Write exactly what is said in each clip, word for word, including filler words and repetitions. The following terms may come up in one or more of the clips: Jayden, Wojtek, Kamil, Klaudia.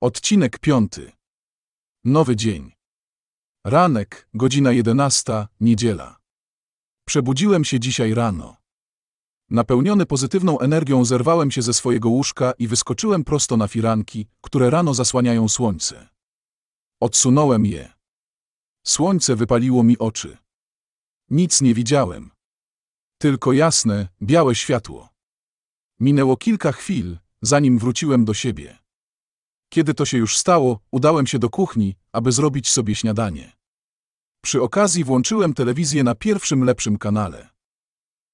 Odcinek piąty. Nowy dzień. Ranek, godzina jedenasta, niedziela. Przebudziłem się dzisiaj rano. Napełniony pozytywną energią zerwałem się ze swojego łóżka i wyskoczyłem prosto na firanki, które rano zasłaniają słońce. Odsunąłem je. Słońce wypaliło mi oczy. Nic nie widziałem. Tylko jasne, białe światło. Minęło kilka chwil, zanim wróciłem do siebie. Kiedy to się już stało, udałem się do kuchni, aby zrobić sobie śniadanie. Przy okazji włączyłem telewizję na pierwszym lepszym kanale.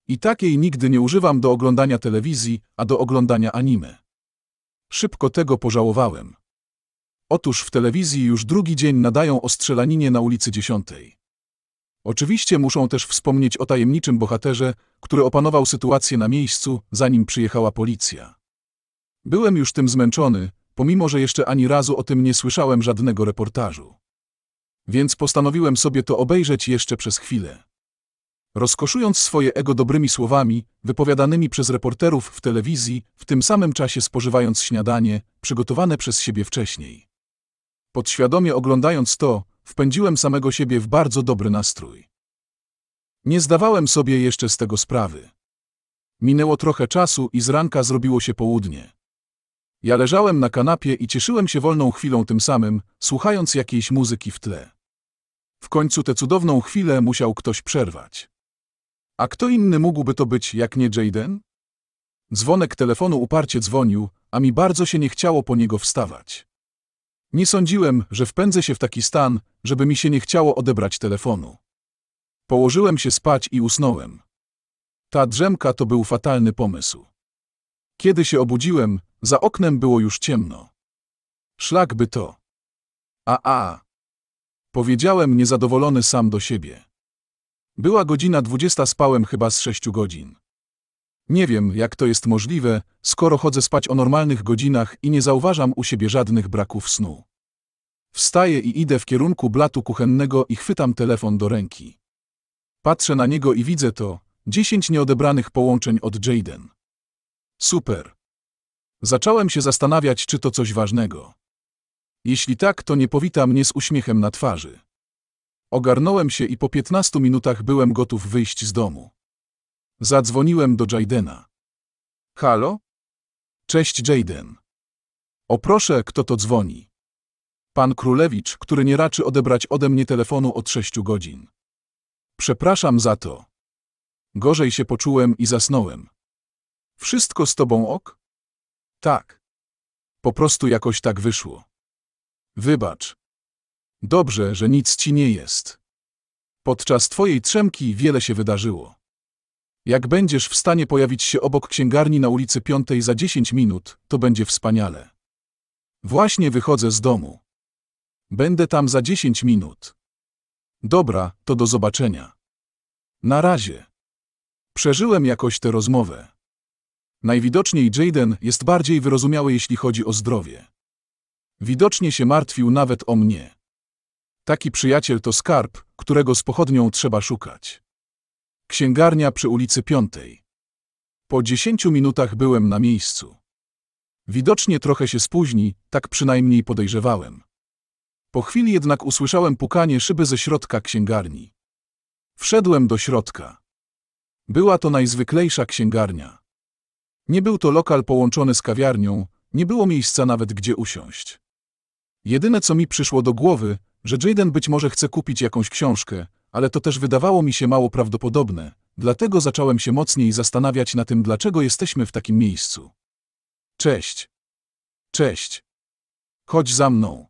I takiej nigdy nie używam do oglądania telewizji, a do oglądania anime. Szybko tego pożałowałem. Otóż w telewizji już drugi dzień nadają o strzelaninie na ulicy dziesiątej. Oczywiście muszą też wspomnieć o tajemniczym bohaterze, który opanował sytuację na miejscu, zanim przyjechała policja. Byłem już tym zmęczony, pomimo że jeszcze ani razu o tym nie słyszałem żadnego reportażu. Więc postanowiłem sobie to obejrzeć jeszcze przez chwilę. Rozkoszując swoje ego dobrymi słowami, wypowiadanymi przez reporterów w telewizji, w tym samym czasie spożywając śniadanie, przygotowane przez siebie wcześniej. Podświadomie oglądając to, wpędziłem samego siebie w bardzo dobry nastrój. Nie zdawałem sobie jeszcze z tego sprawy. Minęło trochę czasu i z ranka zrobiło się południe. Ja leżałem na kanapie i cieszyłem się wolną chwilą tym samym, słuchając jakiejś muzyki w tle. W końcu tę cudowną chwilę musiał ktoś przerwać. A kto inny mógłby to być, jak nie Jayden? Dzwonek telefonu uparcie dzwonił, a mi bardzo się nie chciało po niego wstawać. Nie sądziłem, że wpędzę się w taki stan, żeby mi się nie chciało odebrać telefonu. Położyłem się spać i usnąłem. Ta drzemka to był fatalny pomysł. Kiedy się obudziłem, za oknem było już ciemno. Szlak by to. A a. Powiedziałem niezadowolony sam do siebie. Była godzina dwudziesta, spałem chyba z sześciu godzin. Nie wiem, jak to jest możliwe, skoro chodzę spać o normalnych godzinach i nie zauważam u siebie żadnych braków snu. Wstaję i idę w kierunku blatu kuchennego i chwytam telefon do ręki. Patrzę na niego i widzę to, dziesięć nieodebranych połączeń od Jayden. Super. Zacząłem się zastanawiać, czy to coś ważnego. Jeśli tak, to nie powita mnie z uśmiechem na twarzy. Ogarnąłem się i po piętnastu minutach byłem gotów wyjść z domu. Zadzwoniłem do Jaydena. Halo? Cześć, Jayden. O proszę, kto to dzwoni? Pan Królewicz, który nie raczy odebrać ode mnie telefonu od sześciu godzin. Przepraszam za to. Gorzej się poczułem i zasnąłem. Wszystko z tobą ok? Tak. Po prostu jakoś tak wyszło. Wybacz. Dobrze, że nic ci nie jest. Podczas twojej trzemki wiele się wydarzyło. Jak będziesz w stanie pojawić się obok księgarni na ulicy Piątej za dziesięć minut, to będzie wspaniale. Właśnie wychodzę z domu. Będę tam za dziesięć minut. Dobra, to do zobaczenia. Na razie. Przeżyłem jakoś tę rozmowę. Najwidoczniej Jayden jest bardziej wyrozumiały, jeśli chodzi o zdrowie. Widocznie się martwił nawet o mnie. Taki przyjaciel to skarb, którego z pochodnią trzeba szukać. Księgarnia przy ulicy Piątej. Po dziesięciu minutach byłem na miejscu. Widocznie trochę się spóźni, tak przynajmniej podejrzewałem. Po chwili jednak usłyszałem pukanie szyby ze środka księgarni. Wszedłem do środka. Była to najzwyklejsza księgarnia. Nie był to lokal połączony z kawiarnią, nie było miejsca nawet gdzie usiąść. Jedyne co mi przyszło do głowy, że Jayden być może chce kupić jakąś książkę, ale to też wydawało mi się mało prawdopodobne, dlatego zacząłem się mocniej zastanawiać na tym, dlaczego jesteśmy w takim miejscu. Cześć. Cześć. Chodź za mną.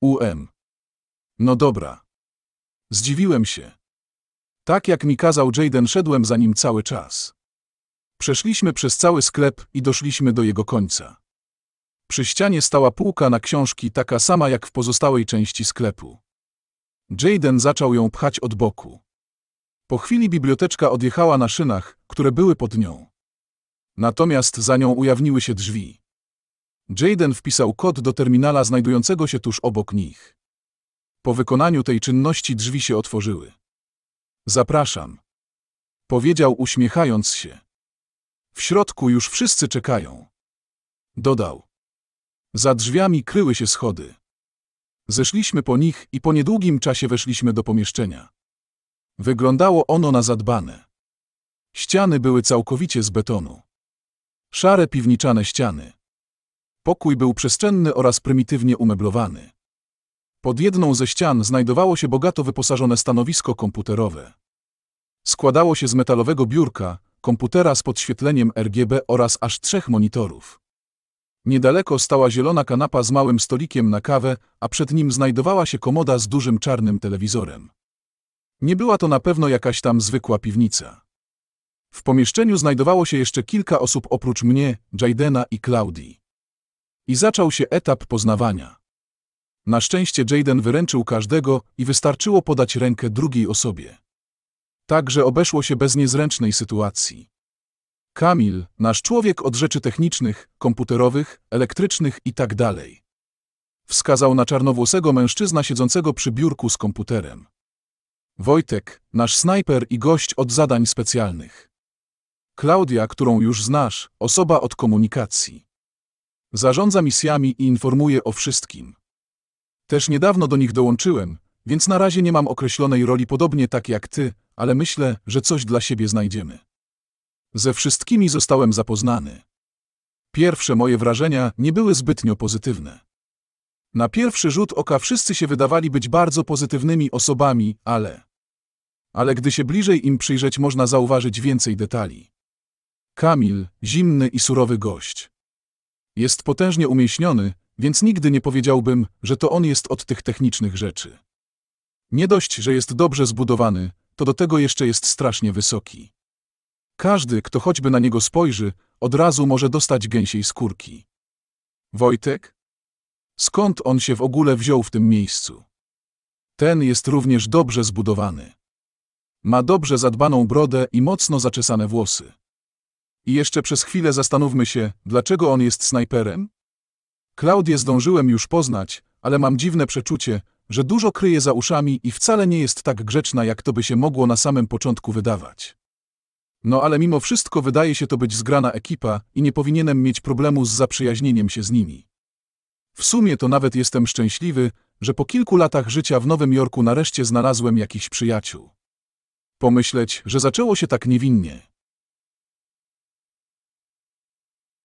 Um. No dobra. Zdziwiłem się. Tak jak mi kazał Jayden, szedłem za nim cały czas. Przeszliśmy przez cały sklep i doszliśmy do jego końca. Przy ścianie stała półka na książki, taka sama jak w pozostałej części sklepu. Jayden zaczął ją pchać od boku. Po chwili biblioteczka odjechała na szynach, które były pod nią. Natomiast za nią ujawniły się drzwi. Jayden wpisał kod do terminala znajdującego się tuż obok nich. Po wykonaniu tej czynności drzwi się otworzyły. Zapraszam. Powiedział uśmiechając się. W środku już wszyscy czekają. Dodał. Za drzwiami kryły się schody. Zeszliśmy po nich i po niedługim czasie weszliśmy do pomieszczenia. Wyglądało ono na zadbane. Ściany były całkowicie z betonu. Szare piwniczane ściany. Pokój był przestrzenny oraz prymitywnie umeblowany. Pod jedną ze ścian znajdowało się bogato wyposażone stanowisko komputerowe. Składało się z metalowego biurka, komputera z podświetleniem R G B oraz aż trzech monitorów. Niedaleko stała zielona kanapa z małym stolikiem na kawę, a przed nim znajdowała się komoda z dużym czarnym telewizorem. Nie była to na pewno jakaś tam zwykła piwnica. W pomieszczeniu znajdowało się jeszcze kilka osób oprócz mnie, Jaydena i Klaudii. I zaczął się etap poznawania. Na szczęście Jayden wyręczył każdego i wystarczyło podać rękę drugiej osobie. Także obeszło się bez niezręcznej sytuacji. Kamil, nasz człowiek od rzeczy technicznych, komputerowych, elektrycznych i tak dalej. Wskazał na czarnowłosego mężczyznę siedzącego przy biurku z komputerem. Wojtek, nasz snajper i gość od zadań specjalnych. Klaudia, którą już znasz, osoba od komunikacji. Zarządza misjami i informuje o wszystkim. Też niedawno do nich dołączyłem, więc na razie nie mam określonej roli podobnie tak jak ty, ale myślę, że coś dla siebie znajdziemy. Ze wszystkimi zostałem zapoznany. Pierwsze moje wrażenia nie były zbytnio pozytywne. Na pierwszy rzut oka wszyscy się wydawali być bardzo pozytywnymi osobami, ale... Ale gdy się bliżej im przyjrzeć, można zauważyć więcej detali. Kamil, zimny i surowy gość. Jest potężnie umieśniony, więc nigdy nie powiedziałbym, że to on jest od tych technicznych rzeczy. Nie dość, że jest dobrze zbudowany, to do tego jeszcze jest strasznie wysoki. Każdy, kto choćby na niego spojrzy, od razu może dostać gęsiej skórki. Wojtek? Skąd on się w ogóle wziął w tym miejscu? Ten jest również dobrze zbudowany. Ma dobrze zadbaną brodę i mocno zaczesane włosy. I jeszcze przez chwilę zastanówmy się, dlaczego on jest snajperem? Klaudię zdążyłem już poznać, ale mam dziwne przeczucie, że dużo kryje za uszami i wcale nie jest tak grzeczna, jak to by się mogło na samym początku wydawać. No ale mimo wszystko wydaje się to być zgrana ekipa i nie powinienem mieć problemu z zaprzyjaźnieniem się z nimi. W sumie to nawet jestem szczęśliwy, że po kilku latach życia w Nowym Jorku nareszcie znalazłem jakichś przyjaciół. Pomyśleć, że zaczęło się tak niewinnie.